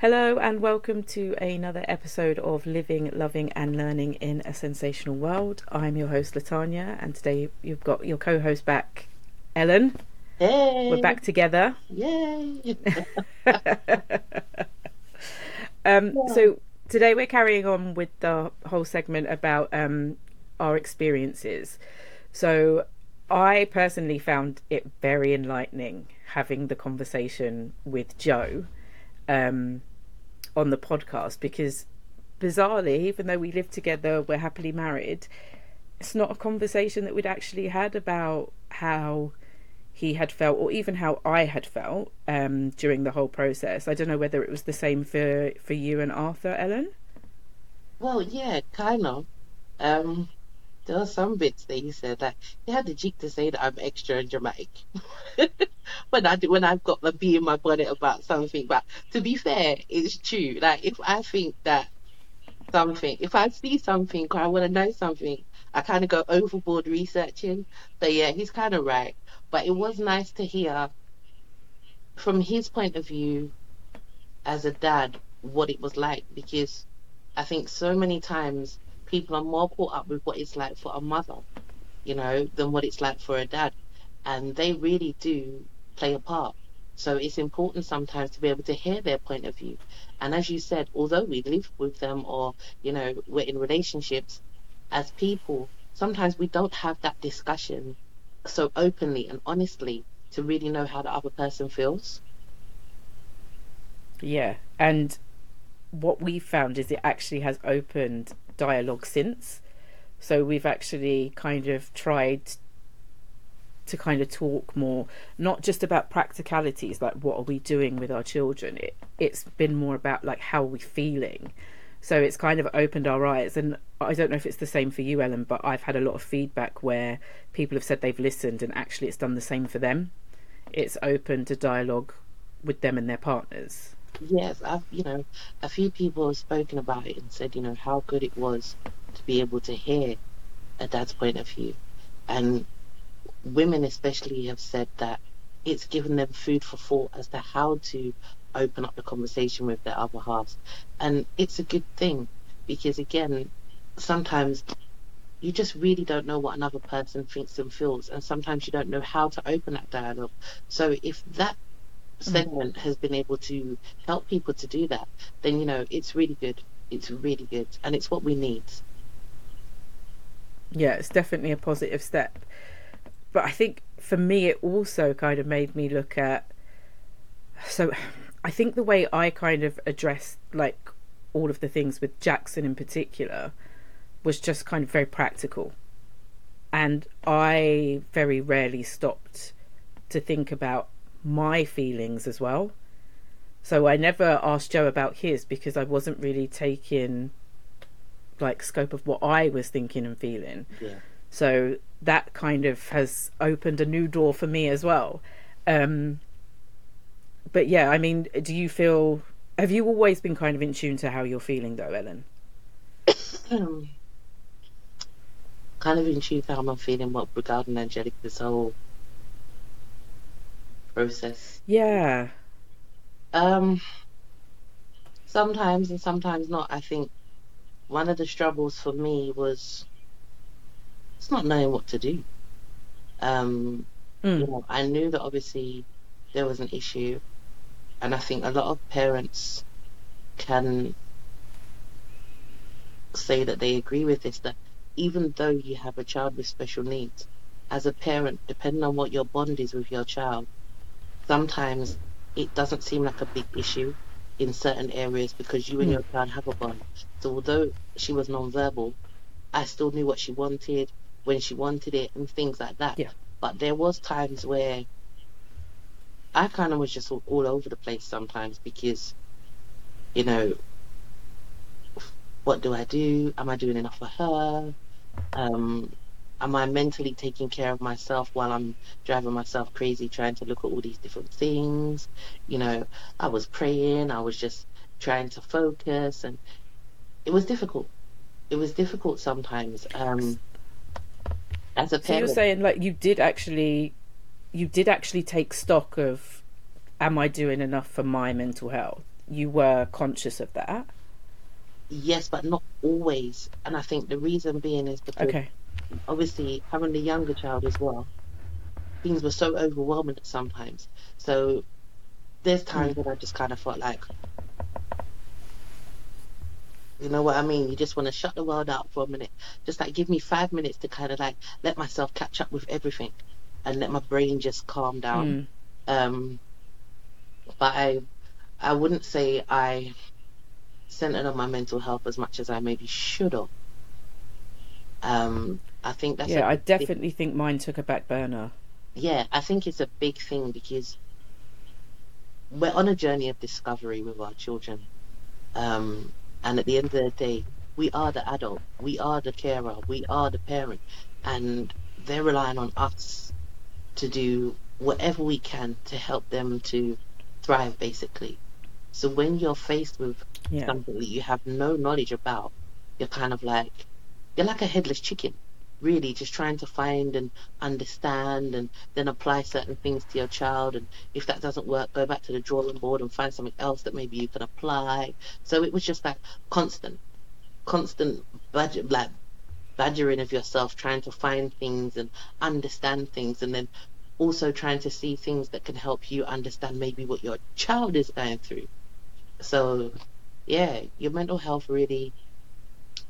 Hello and welcome to another episode of Living, Loving and Learning in a Sensational World. I'm your host LaTanya, and today you've got your co-host back, Ellen. Hey! We're back together. Yay! So today we're carrying on with the whole segment about our experiences. So I personally found it very enlightening having the conversation with Joe on the podcast, because bizarrely, even though we live together, we're happily married, it's not a conversation that we'd actually had about how he had felt or even how I had felt during the whole process. I don't know whether it was the same for you and Arthur, Ellen. Well, yeah, kind of. There are some bits that he said, like, he had the cheek to say that I'm extra and dramatic when I've got the bee in my bonnet about something. But to be fair, it's true. Like, if I see something or I want to know something, I kind of go overboard researching. So yeah, he's kind of right. But it was nice to hear from his point of view as a dad what it was like, because I think so many times people are more caught up with what it's like for a mother, you know, than what it's like for a dad. And they really do play a part. So it's important sometimes to be able to hear their point of view. And as you said, although we live with them or, you know, we're in relationships, as people, sometimes we don't have that discussion so openly and honestly to really know how the other person feels. Yeah, and what we found is it actually has opened dialogue since. So we've actually kind of tried to kind of talk more, not just about practicalities, like what are we doing with our children. It's been more about like how are we feeling. So it's kind of opened our eyes. And I don't know if it's the same for you, Ellen, but I've had a lot of feedback where people have said they've listened and actually it's done the same for them. It's opened a dialogue with them and their partners. Yes, I've, you know, a few people have spoken about it and said, you know, how good it was to be able to hear a dad's point of view. And women especially have said that it's given them food for thought as to how to open up the conversation with their other halves. And it's a good thing, because again, sometimes you just really don't know what another person thinks and feels, and sometimes you don't know how to open that dialogue. So if that segment has been able to help people to do that, then, you know, it's really good, and it's what we need. Yeah, it's definitely a positive step. But I think for me it also kind of made me look at, so I think the way I kind of addressed like all of the things with Jackson in particular was just kind of very practical, and I very rarely stopped to think about my feelings as well. So I never asked Joe about his, because I wasn't really taking like scope of what I was thinking and feeling. Yeah. So that kind of has opened a new door for me as well. But yeah, I mean, do you feel, have you always been kind of in tune to how you're feeling though, Ellen? Kind of in tune to how I'm feeling, what regarding Angelica's whole process. Yeah. Sometimes and sometimes not. I think one of the struggles for me was it's not knowing what to do. You know, I knew that obviously there was an issue, and I think a lot of parents can say that they agree with this, that even though you have a child with special needs, as a parent, depending on what your bond is with your child, sometimes it doesn't seem like a big issue in certain areas because you and your child have a bond. So although she was non-verbal, I still knew what she wanted, when she wanted it, and things like that. Yeah. But there was times where I kind of was just all over the place sometimes, because, you know, what do I do? Am I doing enough for her? Am I mentally taking care of myself while I'm driving myself crazy trying to look at all these different things? You know, I was praying, I was just trying to focus, and it was difficult. It was difficult sometimes. As a parent. So you're saying like you did actually take stock of, am I doing enough for my mental health? you were conscious of that? Yes, but not always. And I think the reason being is because obviously having the younger child as well, things were so overwhelming sometimes. So there's times when I just kind of felt like, you know what I mean? You just want to shut the world out for a minute. Just like give me 5 minutes to kind of like let myself catch up with everything and let my brain just calm down. But I wouldn't say I centered on my mental health as much as I maybe should have. I think that's... Yeah, I definitely think mine took a back burner. Yeah, I think it's a big thing because we're on a journey of discovery with our children. And at the end of the day, we are the adult, we are the carer, we are the parent, and they're relying on us to do whatever we can to help them to thrive, basically. So when you're faced with something that you have no knowledge about, you're kind of like, you're like a headless chicken, really, just trying to find and understand and then apply certain things to your child. And if that doesn't work, go back to the drawing board and find something else that maybe you can apply. So it was just like constant badgering of yourself, trying to find things and understand things, and then also trying to see things that can help you understand maybe what your child is going through. So yeah, your mental health really,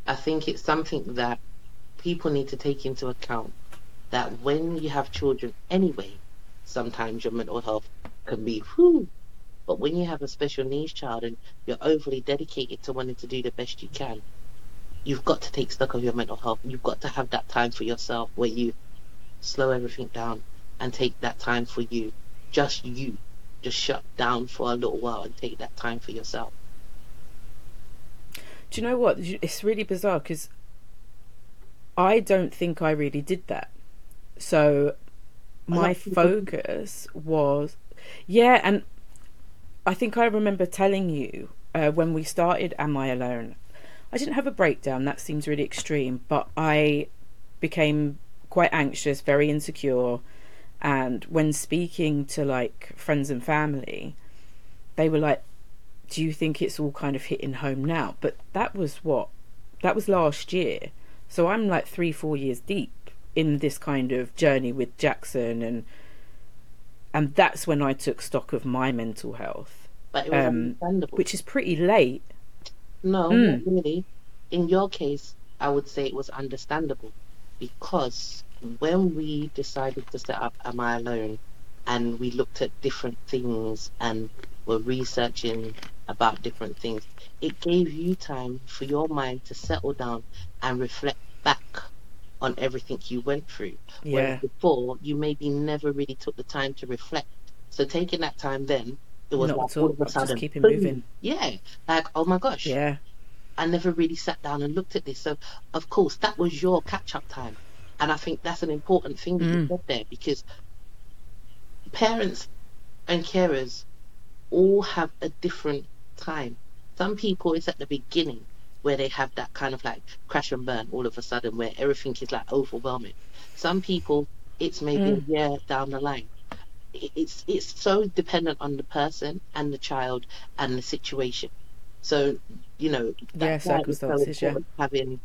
I think it's something that people need to take into account, that when you have children anyway, sometimes your mental health can be whew, but when you have a special needs child and you're overly dedicated to wanting to do the best you can, you've got to take stock of your mental health. You've got to have that time for yourself where you slow everything down and take that time for you. Just shut down for a little while and take that time for yourself. Do you know what? It's really bizarre because I don't think I really did that. So my focus was, and I think I remember telling you when we started Am I Alone, I didn't have a breakdown, that seems really extreme, but I became quite anxious, very insecure, and when speaking to like friends and family, they were like, do you think it's all kind of hitting home now? But that was last year. So I'm like 3-4 years deep in this kind of journey with Jackson, and that's when I took stock of my mental health. But it was understandable. Which is pretty late. No, not really. In your case, I would say it was understandable because when we decided to set up Am I Alone and we looked at different things and were researching about different things, it gave you time for your mind to settle down and reflect back on everything you went through. Yeah. Whereas before, you maybe never really took the time to reflect. So taking that time then, it was like all of a sudden, just keeping moving. Yeah, like, oh my gosh. Yeah. I never really sat down and looked at this. So, of course, that was your catch-up time. And I think that's an important thing that you said there, because parents and carers all have a different time. Some people, it's at the beginning where they have that kind of like crash and burn all of a sudden where everything is like overwhelming. Some people, it's maybe a year down the line. It's so dependent on the person and the child and the situation. So, you know, that's why it's so important having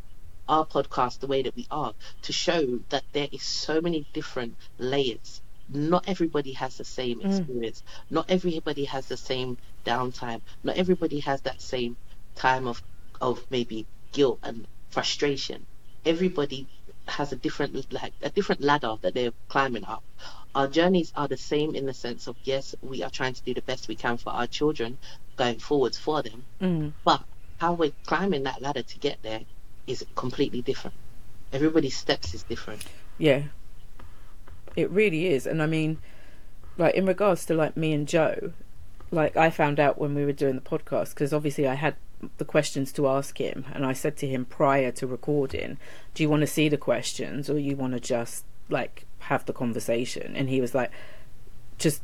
our podcast the way that we are, to show that there is so many different layers. Not everybody has the same experience. Not everybody has the same downtime. Not everybody has that same time of maybe guilt and frustration. Everybody has a different ladder that they're climbing up. Our journeys are the same in the sense of, yes, we are trying to do the best we can for our children going forwards for them, but how we're climbing that ladder to get there is completely different. Everybody's steps is different. Yeah. It really is. And I mean, like in regards to like me and Joe, like I found out when we were doing the podcast, because obviously I had the questions to ask him, and I said to him prior to recording, do you want to see the questions or you want to just like have the conversation? And he was like, just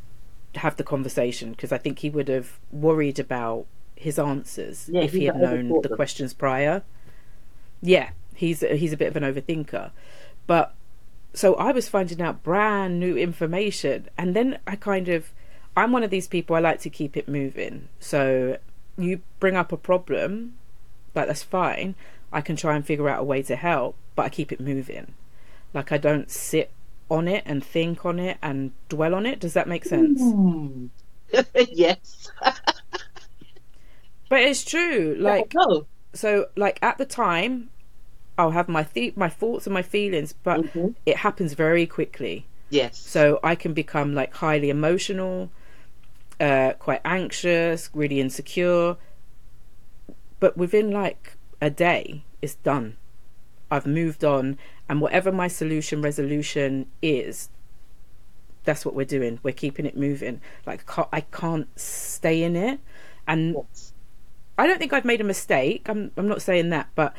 have the conversation, because I think he would have worried about his answers if he had known the questions prior. Yeah, he's a bit of an overthinker. But so I was finding out brand new information, and then I'm one of these people, I like to keep it moving. So you bring up a problem, like that's fine, I can try and figure out a way to help, but I keep it moving. Like I don't sit on it and think on it and dwell on it. Does that make sense? Yes. But it's true. Like, so like at the time I'll have my thoughts and my feelings, but it happens very quickly. Yes. So I can become like highly emotional, quite anxious, really insecure, but within like a day it's done. I've moved on, and whatever my resolution is, that's what we're doing. We're keeping it moving. Like I can't stay in it. And I don't think I've made a mistake. I'm not saying that, but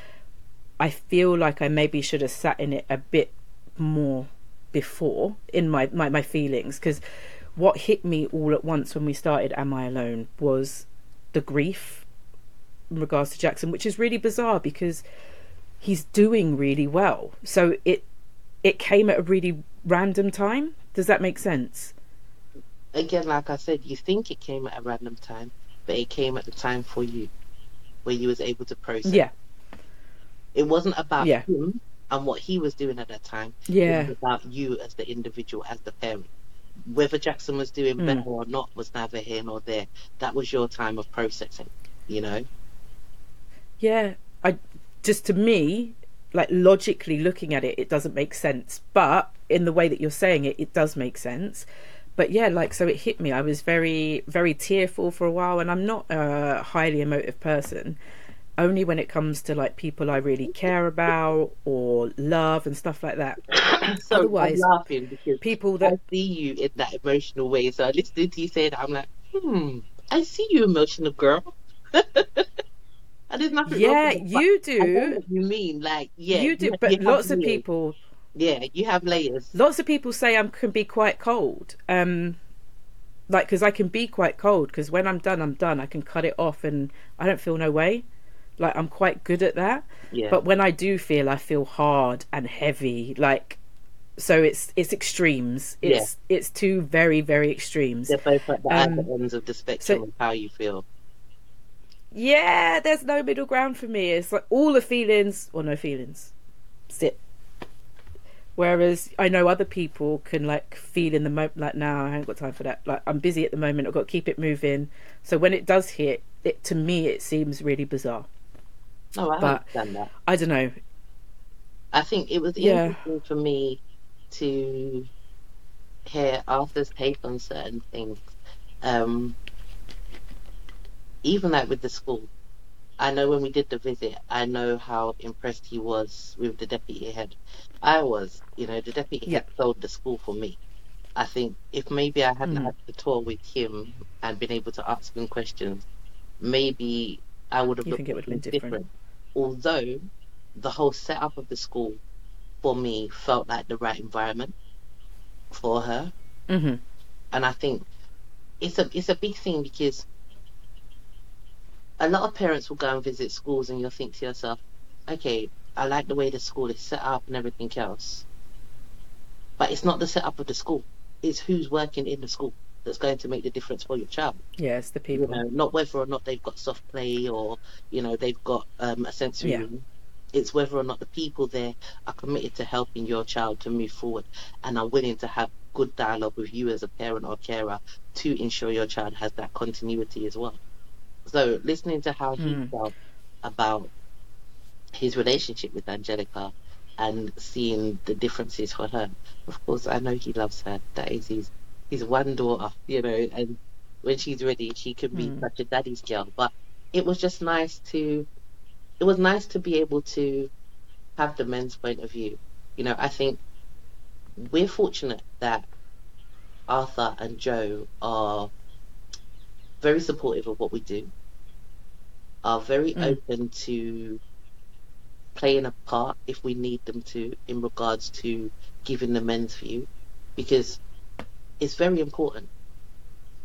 I feel like I maybe should have sat in it a bit more before in my feelings, because what hit me all at once when we started Am I Alone was the grief in regards to Jackson, which is really bizarre because he's doing really well. So it came at a really random time. Does that make sense? Again, like I said, you think it came at a random time, but it came at the time for you where you was able to process. Yeah. It wasn't about him and what he was doing at that time. Yeah. It was about you as the individual, as the parent. Whether Jackson was doing better or not was neither here nor there. That was your time of processing, you know? Yeah. Just to me, like logically looking at it, it doesn't make sense. But in the way that you're saying it, it does make sense. But yeah, like, so it hit me. I was very, very tearful for a while, and I'm not a highly emotive person. Only when it comes to like people I really care about or love and stuff like that. So otherwise, I'm laughing because people that I see you in that emotional way. So I listened to you say that, I'm like, I see you emotional, girl. And there's nothing wrong with it, you do. I know what you mean, like, you do, but lots of people. Yeah, you have layers. Lots of people say I can be quite cold. Like, because I can be quite cold, because when I'm done, I'm done. I can cut it off and I don't feel no way. Like, I'm quite good at that. Yeah. But when I do feel, I feel hard and heavy. Like, so it's extremes. It's two very, very extremes. They're both at the ends of the spectrum of how you feel. Yeah, there's no middle ground for me. It's like all the feelings or no feelings. That's it. Whereas I know other people can like feel in the moment, like, nah, I haven't got time for that. Like, I'm busy at the moment. I've got to keep it moving. So when it does hit, to me, it seems really bizarre. Oh, I understand that. I don't know. I think it was interesting for me to hear Arthur's take on certain things. Even like with the school. I know when we did the visit, I know how impressed he was with the deputy head. I was, you know, the deputy head sold the school for me. I think if maybe I hadn't had the tour with him and been able to ask him questions, maybe I would have looked at it different. Although the whole setup of the school for me felt like the right environment for her. Mm-hmm. And I think it's a big thing because a lot of parents will go and visit schools and you'll think to yourself, okay, I like the way the school is set up and everything else. But it's not the setup of the school. It's who's working in the school that's going to make the difference for your child. Yeah, it's the people. You know, not whether or not they've got soft play or, you know, they've got a sensory room. It's whether or not the people there are committed to helping your child to move forward and are willing to have good dialogue with you as a parent or carer to ensure your child has that continuity as well. So listening to how he felt about his relationship with Angelica and seeing the differences for her. Of course, I know he loves her. That is his one daughter, you know, and when she's ready, she can be such a daddy's girl. But it was just nice to... It was nice to be able to have the men's point of view. You know, I think we're fortunate that Arthur and Joe are very supportive of what we do, are very open to playing a part if we need them to in regards to giving the men's view, because it's very important.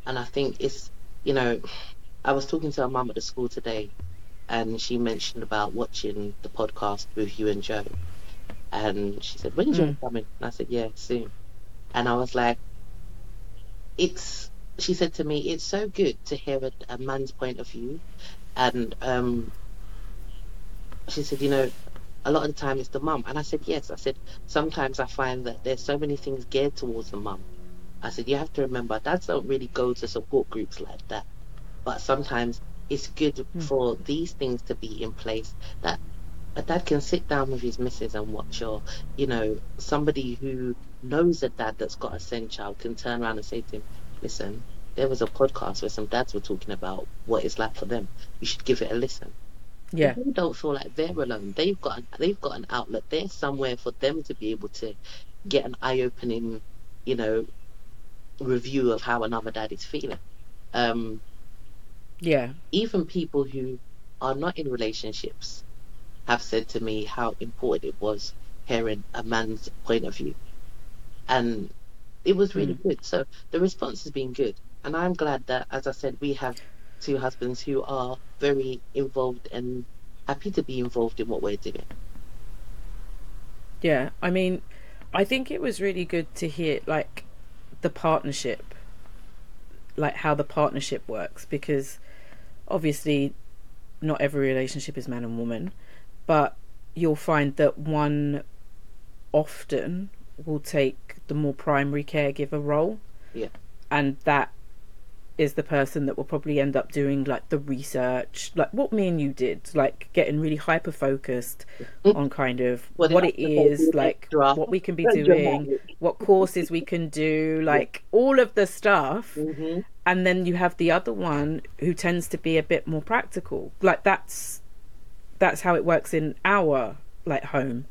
And I think it's, you know, I was talking to her mum at the school today and she mentioned about watching the podcast with you and Joe, and she said, when's Joe coming? And I said, yeah, soon. And I was like, it's she said to me, it's so good to hear a man's point of view. And she said, you know, a lot of the time it's the mum. And I said, yes. I said, sometimes I find that there's so many things geared towards the mum. I said, you have to remember, dads don't really go to support groups like that. But sometimes it's good for these things to be in place, that a dad can sit down with his missus and watch, or, you know, somebody who knows a dad that's got a SEND child can turn around and say to him, listen, there was a podcast where some dads were talking about what it's like for them. You should give it a listen. Yeah. They don't feel like they're alone. They've got an outlet. There's somewhere for them to be able to get an eye-opening, you know, review of how another dad is feeling. Yeah. Even people who are not in relationships have said to me how important it was hearing a man's point of view. And it was really good. So the response has been good. And I'm glad that, as I said, we have two husbands who are very involved and happy to be involved in what we're doing. Yeah, I mean, I think it was really good to hear, like, the partnership, like how the partnership works, because obviously not every relationship is man and woman, but you'll find that one often will take the more primary caregiver role. Yeah. And that is the person that will probably end up doing like the research, like what me and you did, like getting really hyper focused on kind of what it is, like what we can be doing, what courses we can do, like all of the stuff. Mm-hmm. And then you have the other one who tends to be a bit more practical. Like that's how it works in our like home.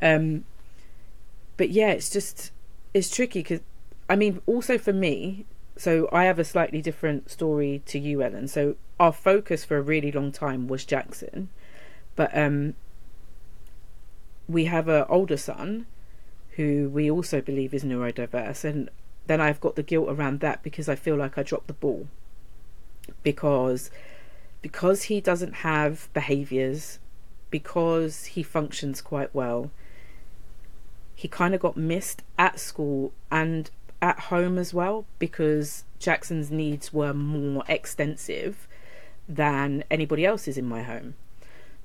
But yeah, it's tricky because, I mean, also for me, so I have a slightly different story to you, Ellen. So our focus for a really long time was Jackson, but we have an older son who we also believe is neurodiverse, and then I've got the guilt around that because I feel like I dropped the ball because he doesn't have behaviours, because he functions quite well. He kind of got missed at school and at home as well, because Jackson's needs were more extensive than anybody else's in my home.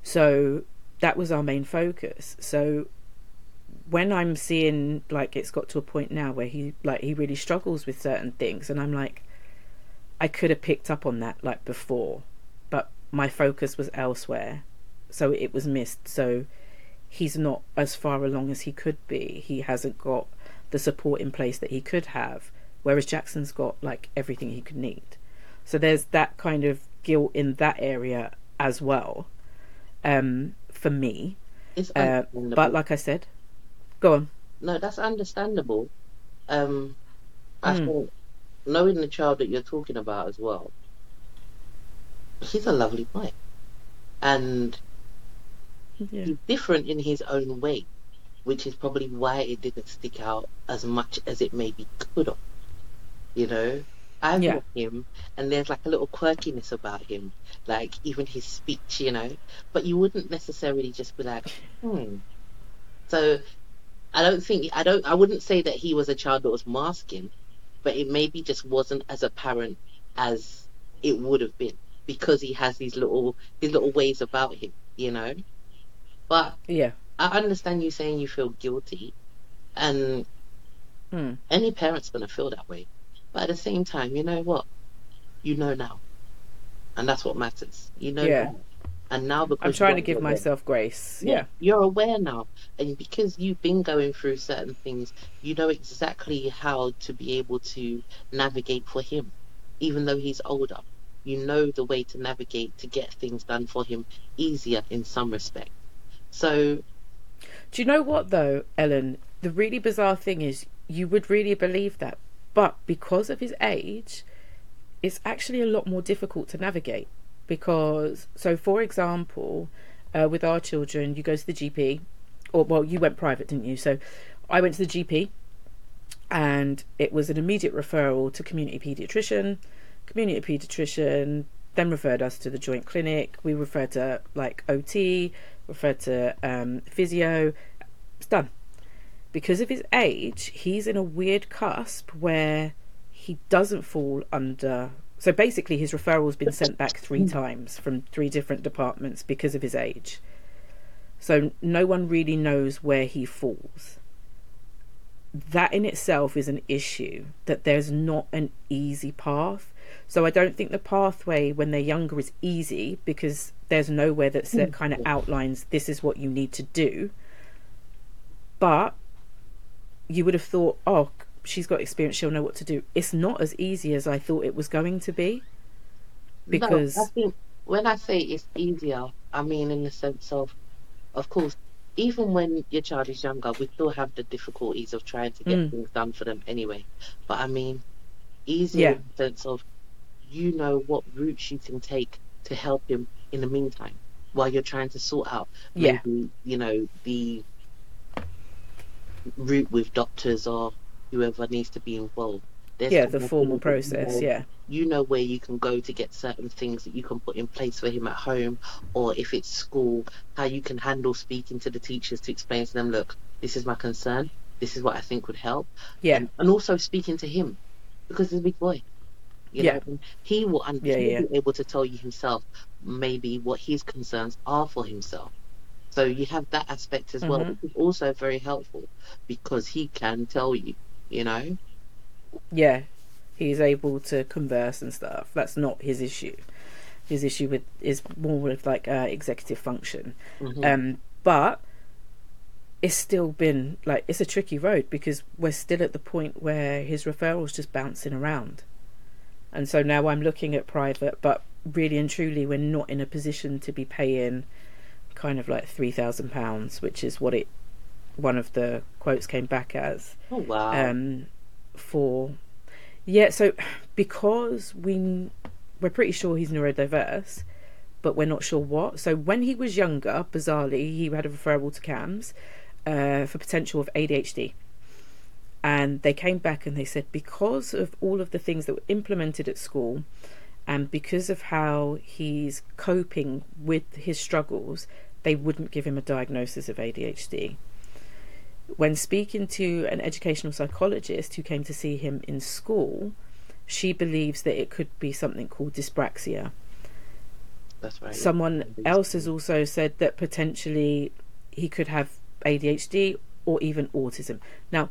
So that was our main focus. So when I'm seeing, like, it's got to a point now where he really struggles with certain things, and I'm like, I could have picked up on that like before, but my focus was elsewhere, so it was missed. So he's not as far along as he could be. He hasn't got the support in place that he could have, whereas Jackson's got like everything he could need. So there's that kind of guilt in that area as well, for me. It's understandable. But like I said, go on. No, that's understandable. I thought, knowing the child that you're talking about as well, he's a lovely boy, and he's different in his own way, which is probably why it didn't stick out as much as it maybe could have. You know, I met him, and there's like a little quirkiness about him, like even his speech, you know, but you wouldn't necessarily just be like, So I wouldn't say that he was a child that was masking, but it maybe just wasn't as apparent as it would have been, because he has these little ways about him, you know. But yeah, I understand you saying you feel guilty, and any parent's going to feel that way. But at the same time, you know what? You know now. And that's what matters. You know now. And now, because I'm trying to give myself grace. Yeah. You're aware now. And because you've been going through certain things, you know exactly how to be able to navigate for him, even though he's older. You know the way to navigate to get things done for him easier in some respect. So... Do you know what though, Ellen? The really bizarre thing is, you would really believe that, but because of his age, it's actually a lot more difficult to navigate. Because, so for example, with our children, you go to the GP, or well, you went private, didn't you? So I went to the GP, and it was an immediate referral to community paediatrician then referred us to the joint clinic. We referred to like OT, referred to physio. It's done. Because of his age, he's in a weird cusp where he doesn't fall under... So basically his referral's been sent back 3 times from 3 different departments because of his age. So no one really knows where he falls. That in itself is an issue, that there's not an easy path. So I don't think the pathway when they're younger is easy, because there's nowhere that kind of outlines this is what you need to do. But you would have thought, oh, she's got experience, she'll know what to do. It's not as easy as I thought it was going to be. Because no, I think when I say it's easier, I mean in the sense of course, even when your child is younger, we still have the difficulties of trying to get things done for them anyway. But I mean, easier in the sense of, you know what routes you can take to help him in the meantime, while you're trying to sort out maybe, you know, the route with doctors or whoever needs to be involved. There's the formal process, You know where you can go to get certain things that you can put in place for him at home, or if it's school, how you can handle speaking to the teachers to explain to them, look, this is my concern, this is what I think would help. Yeah. And also speaking to him, because he's a big boy. You know, and he will be able to tell you himself maybe what his concerns are for himself. So you have that aspect as well, which is also very helpful, because he can tell you, you know? Yeah, he's able to converse and stuff. That's not his issue. His issue is more with like executive function. But it's still been like, it's a tricky road, because we're still at the point where his referral's just bouncing around. And so now I'm looking at private, but really and truly we're not in a position to be paying kind of like £3,000, which is what one of the quotes came back as. Oh, wow. So because we're pretty sure he's neurodiverse, but we're not sure what. So when he was younger, bizarrely, he had a referral to CAMS for potential of ADHD. And they came back and they said, because of all of the things that were implemented at school, and because of how he's coping with his struggles, they wouldn't give him a diagnosis of ADHD. When speaking to an educational psychologist who came to see him in school, she believes that it could be something called dyspraxia. That's right. Someone else has also said that potentially he could have ADHD or even autism. Now,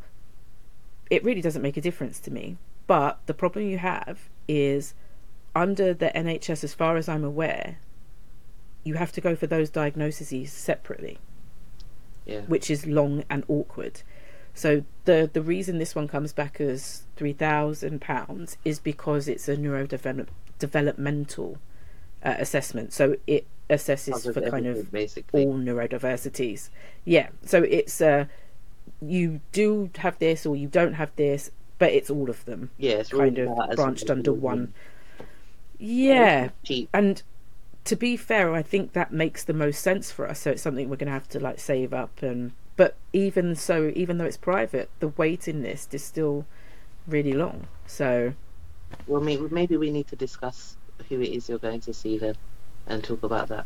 it really doesn't make a difference to me, but the problem you have is, under the NHS, as far as I'm aware, you have to go for those diagnoses separately, which is long and awkward. So the reason this one comes back as £3,000 is because it's a neurodevelopmental assessment. So it assesses for kind of basically all neurodiversities. Yeah, so it's you do have this or you don't have this, but it's all of them. Yeah, it's kind of branched under one. Yeah, and to be fair, I think that makes the most sense for us. So it's something we're going to have to like save up. But even so, even though it's private, the waiting list is still really long. So, well, maybe we need to discuss who it is you're going to see then, and talk about that.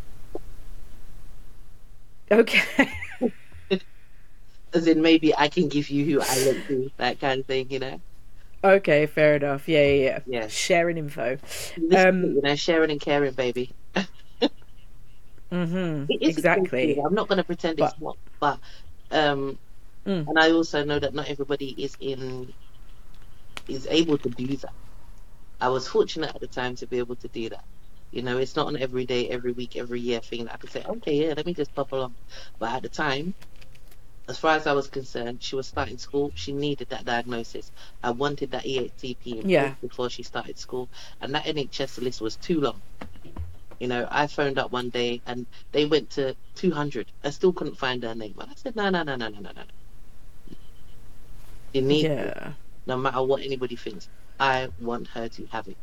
Okay. As in, maybe I can give you who I went to, that kind of thing, you know. Okay, fair enough. Yeah. Sharing info. You know, sharing and caring, baby. Exactly. I'm not going to pretend it's not, but and I also know that not everybody is able to do that. I was fortunate at the time to be able to do that. You know, it's not an every day, every week, every year thing that I could say, okay, yeah, let me just pop along. But at the time, as far as I was concerned, she was starting school. She needed that diagnosis. I wanted that EHTP in place before she started school. And that NHS list was too long. You know, I phoned up one day and they went to 200. I still couldn't find her name. And I said, no. You need it, no matter what anybody thinks. I want her to have it.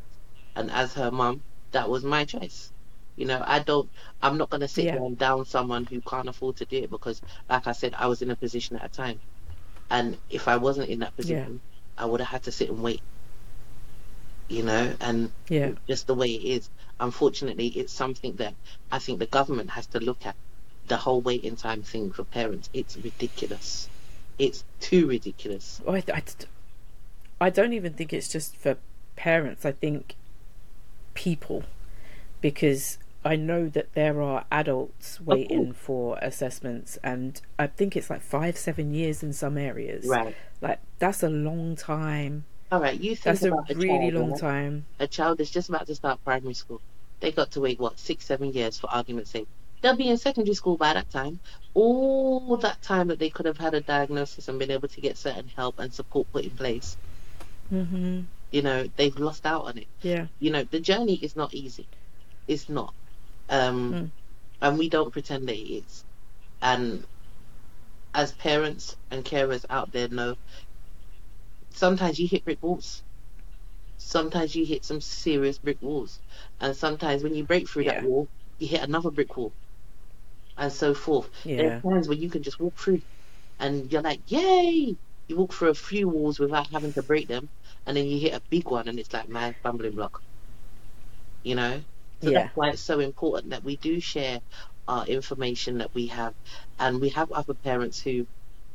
And as her mum, that was my choice. You know, I'm not going to sit there and down someone who can't afford to do it, because, like I said, I was in a position at a time. And if I wasn't in that position, I would have had to sit and wait. You know, and just the way it is. Unfortunately, it's something that I think the government has to look at, the whole waiting time thing for parents. It's ridiculous. It's too ridiculous. Oh, I I don't even think it's just for parents. I think people, because I know that there are adults waiting for assessments, and I think it's like 5-7 years in some areas. Right. Like, that's a long time. All right, you think that's about a really child, long right? time. A child is just about to start primary school. They got to wait, what, 6-7 years for argument's sake. They'll be in secondary school by that time. All that time that they could have had a diagnosis and been able to get certain help and support put in place. Mm-hmm. You know, they've lost out on it. Yeah. You know, the journey is not easy. It's not. And we don't pretend that it is. And as parents and carers out there know, sometimes you hit brick walls. Sometimes you hit some serious brick walls. And sometimes when you break through that wall, you hit another brick wall. And so forth. Yeah. There are times when you can just walk through and you're like, yay! You walk through a few walls without having to break them, and then you hit a big one and it's like, man, bumbling block. You know? So that's why it's so important that we do share our information that we have. And we have other parents who,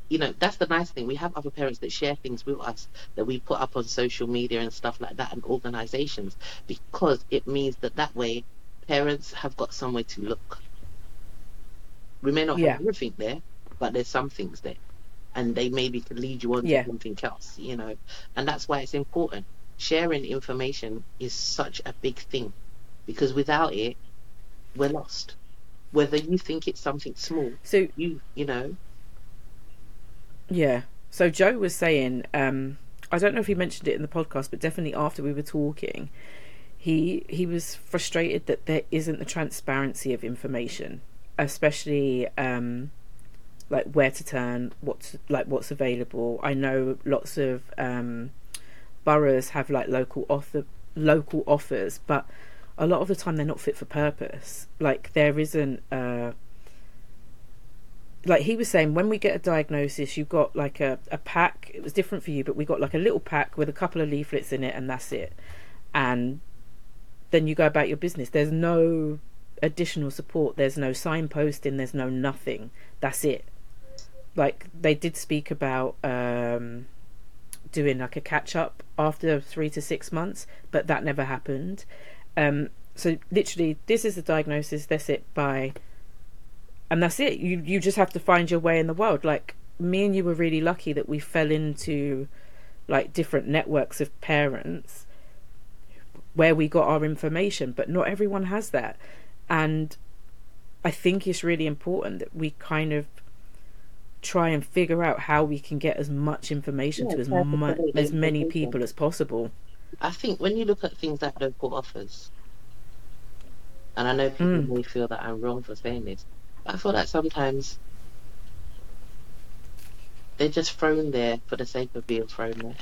you know, that's the nice thing. We have other parents that share things with us that we put up on social media and stuff like that, and organizations, because it means that that way parents have got somewhere to look. We may not have everything there, but there's some things there. And they maybe could lead you on to something else, you know. And that's why it's important. Sharing information is such a big thing, because without it, we're lost. Whether you think it's something small, so you know. Yeah. So Joe was saying, I don't know if he mentioned it in the podcast, but definitely after we were talking, he was frustrated that there isn't the transparency of information, especially like where to turn, what's available. I know lots of boroughs have like local offers, but a lot of the time they're not fit for purpose. Like, there isn't like he was saying, when we get a diagnosis, you've got like a pack. It was different for you, but we got like a little pack with a couple of leaflets in it, and that's it. And then you go about your business. There's no additional support. There's no signposting. There's no nothing. That's it. Like, they did speak about doing like a catch up after 3 to 6 months, but that never happened. So literally, this is the diagnosis, that's it, bye, and that's it. You just have to find your way in the world. Like, me and you were really lucky that we fell into like different networks of parents where we got our information, but not everyone has that. And I think it's really important that we kind of try and figure out how we can get as much information to as many people as possible. I think when you look at things like local offers, and I know people may feel that I'm wrong for saying this, but I feel like sometimes they're just thrown there for the sake of being thrown there.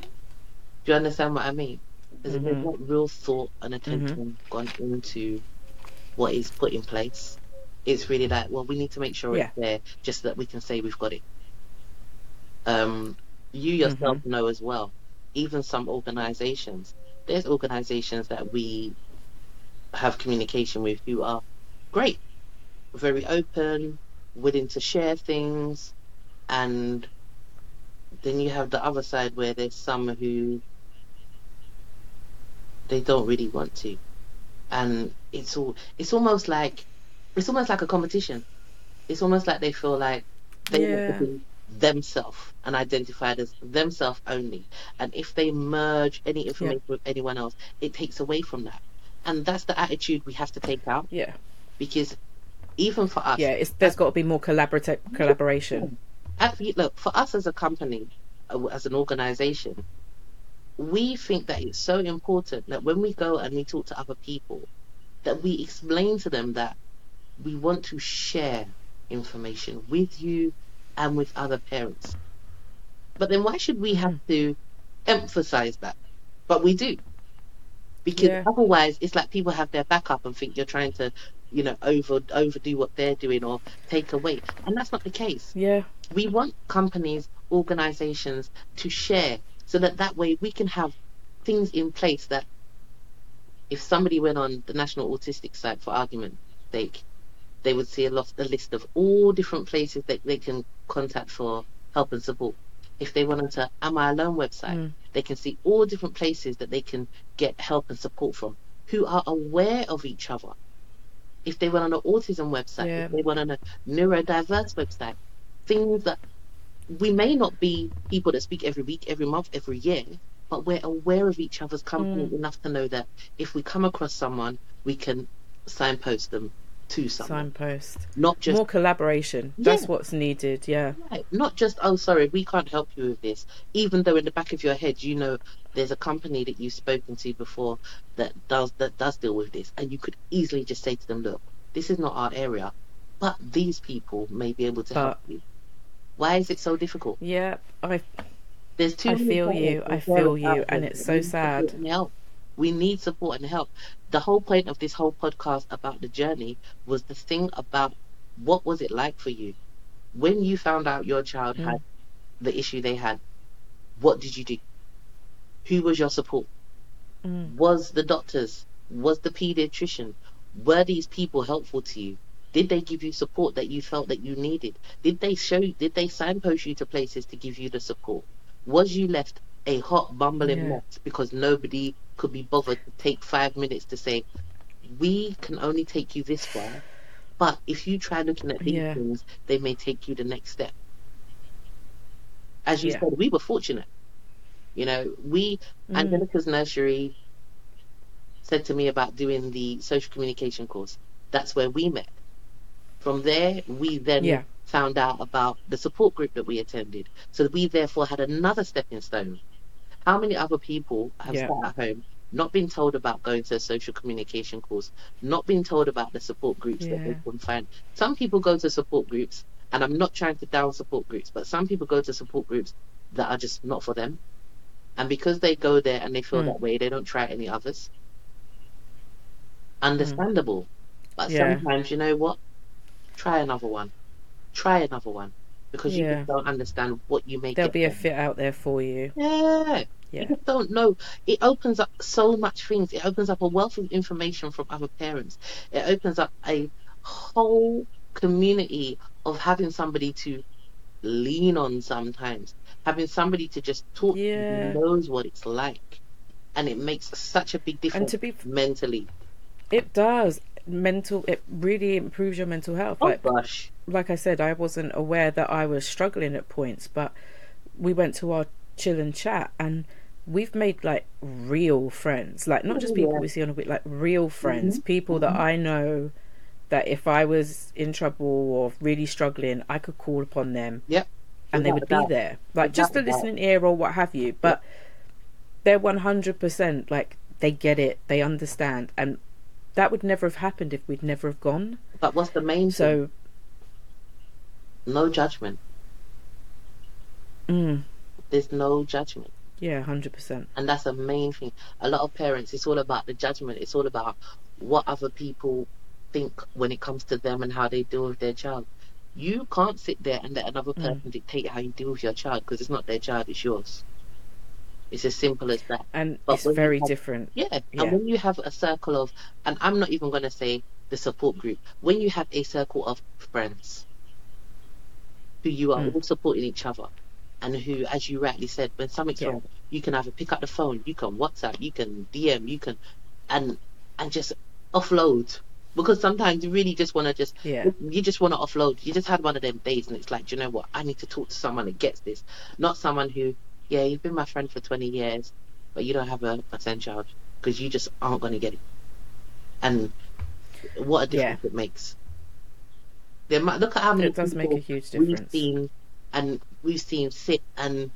Do you understand what I mean? There's no real thought and attention gone into what is put in place. It's really like, well, we need to make sure it's there just so that we can say we've got it. You yourself know as well, even some organisations, there's organisations that we have communication with who are great, very open, willing to share things. And then you have the other side where there's some who they don't really want to. And it's almost like a competition. It's almost like they feel like they want to be themselves and identified as themselves only. And if they merge any information with anyone else, it takes away from that. And that's the attitude we have to take out. Yeah. Because even for us, there's got to be more collaboration. Look, for us as a company, as an organisation, we think that it's so important that when we go and we talk to other people, that we explain to them that we want to share information with you and with other parents. But then why should we have to emphasize that? But we do. Because otherwise, it's like people have their back up and think you're trying to, you know, overdo what they're doing or take away. And that's not the case. Yeah. We want companies, organizations to share, so that way we can have things in place that if somebody went on the National Autistic site, for argument's sake, they would see a list of all different places that they can contact for help and support. If they went on to Am I Alone website, They can see all different places that they can get help and support from, who are aware of each other. If they went on an autism website, yeah. If they went on a neurodiverse website, things that we may not be people that speak every week, every month, every year, but we're aware of each other's company enough to know that if we come across someone, we can signpost them to someone. Signpost. Not just... More collaboration. Yeah. That's what's needed, yeah. Right. Not just, oh, sorry, we can't help you with this. Even though in the back of your head, you know, there's a company that you've spoken to before that does deal with this. And you could easily just say to them, look, this is not our area, but these people may be able to help you. Why is it so difficult? Yeah, I feel you, and it's so sad. We need support and help. The whole point of this whole podcast about the journey was the thing about what was it like for you when you found out your child had the issue they had. What did you do? Who was your support? Was the doctors? Was the pediatrician? Were these people helpful to you? Did they give you support that you felt that you needed? Did they signpost you to places to give you the support? Was you left a hot, bumbling mess because nobody could be bothered to take 5 minutes to say, we can only take you this far, but if you try looking at these things, they may take you the next step. As you said, we were fortunate. You know, Angelica's nursery said to me about doing the social communication course. That's where we met. From there, we then found out about the support group that we attended. So we therefore had another stepping stone. How many other people have sat at home, not been told about going to a social communication course, not been told about the support groups that they can find? Some people go to support groups, and I'm not trying to down support groups, but some people go to support groups that are just not for them. And because they go there and they feel that way, they don't try any others. Understandable. But sometimes, you know what? Try another one because you just don't understand what you make. There'll be a fit out there for you. Yeah. You just don't know. It opens up so much things. It opens up a wealth of information from other parents. It opens up a whole community of having somebody to lean on sometimes, having somebody to just talk who knows what it's like, and it makes such a big difference. And to be mentally, it does. It really improves your mental health. Like I said, I wasn't aware that I was struggling at points, but we went to our chill and chat and we've made like real friends, like not just people we see on a week, like real friends, people that I know that if I was in trouble or really struggling, I could call upon them and they would be there, like just a listening ear or what have you, but they're 100% like they get it, they understand, and that would never have happened if we'd never have gone. But what's the main thing? No judgment. There's no judgment. Yeah, 100%. And that's the main thing. A lot of parents, it's all about the judgment. It's all about what other people think when it comes to them and how they deal with their child. You can't sit there and let another person dictate how you deal with your child, because it's not their child, it's yours. It's as simple as that. And it's very different. Yeah. And when you have a circle of, and I'm not even going to say the support group, when you have a circle of friends who you are all supporting each other, and who, as you rightly said, when something's wrong, you can either pick up the phone, you can WhatsApp, you can DM, you can, and just offload. Because sometimes you really just want to offload. You just had one of them days and it's like, you know what, I need to talk to someone that gets this. Not someone who, yeah, you've been my friend for 20 years, but you don't have a SEND child because you just aren't going to get it. And what a difference it makes. Look at how many people make a huge difference. We've seen sit and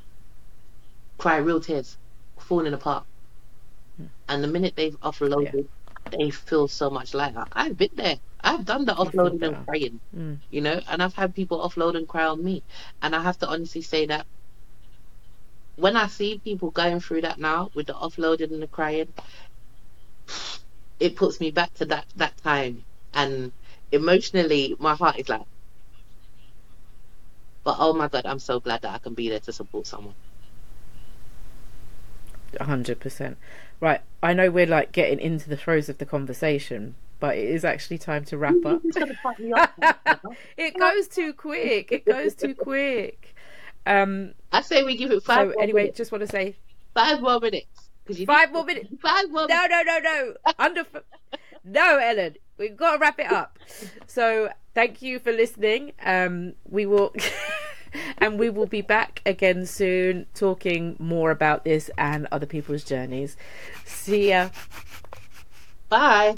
cry real tears, falling apart. And the minute they've offloaded, they feel so much lighter. I've been there. I've done the offloading and crying, you know, and I've had people offload and cry on me. And I have to honestly say that when I see people going through that now with the offloading and the crying, it puts me back to that time, and emotionally my heart is like, but oh my God, I'm so glad that I can be there to support someone. 100%. Right, I know we're like getting into the throes of the conversation, but it is actually time to wrap up. It goes too quick. I say we give it 5 minutes. So anyway, just want to say 5 more minutes. Five more minutes. No. No, Ellen. We've got to wrap it up. So thank you for listening. We will... And we will be back again soon talking more about this and other people's journeys. See ya. Bye.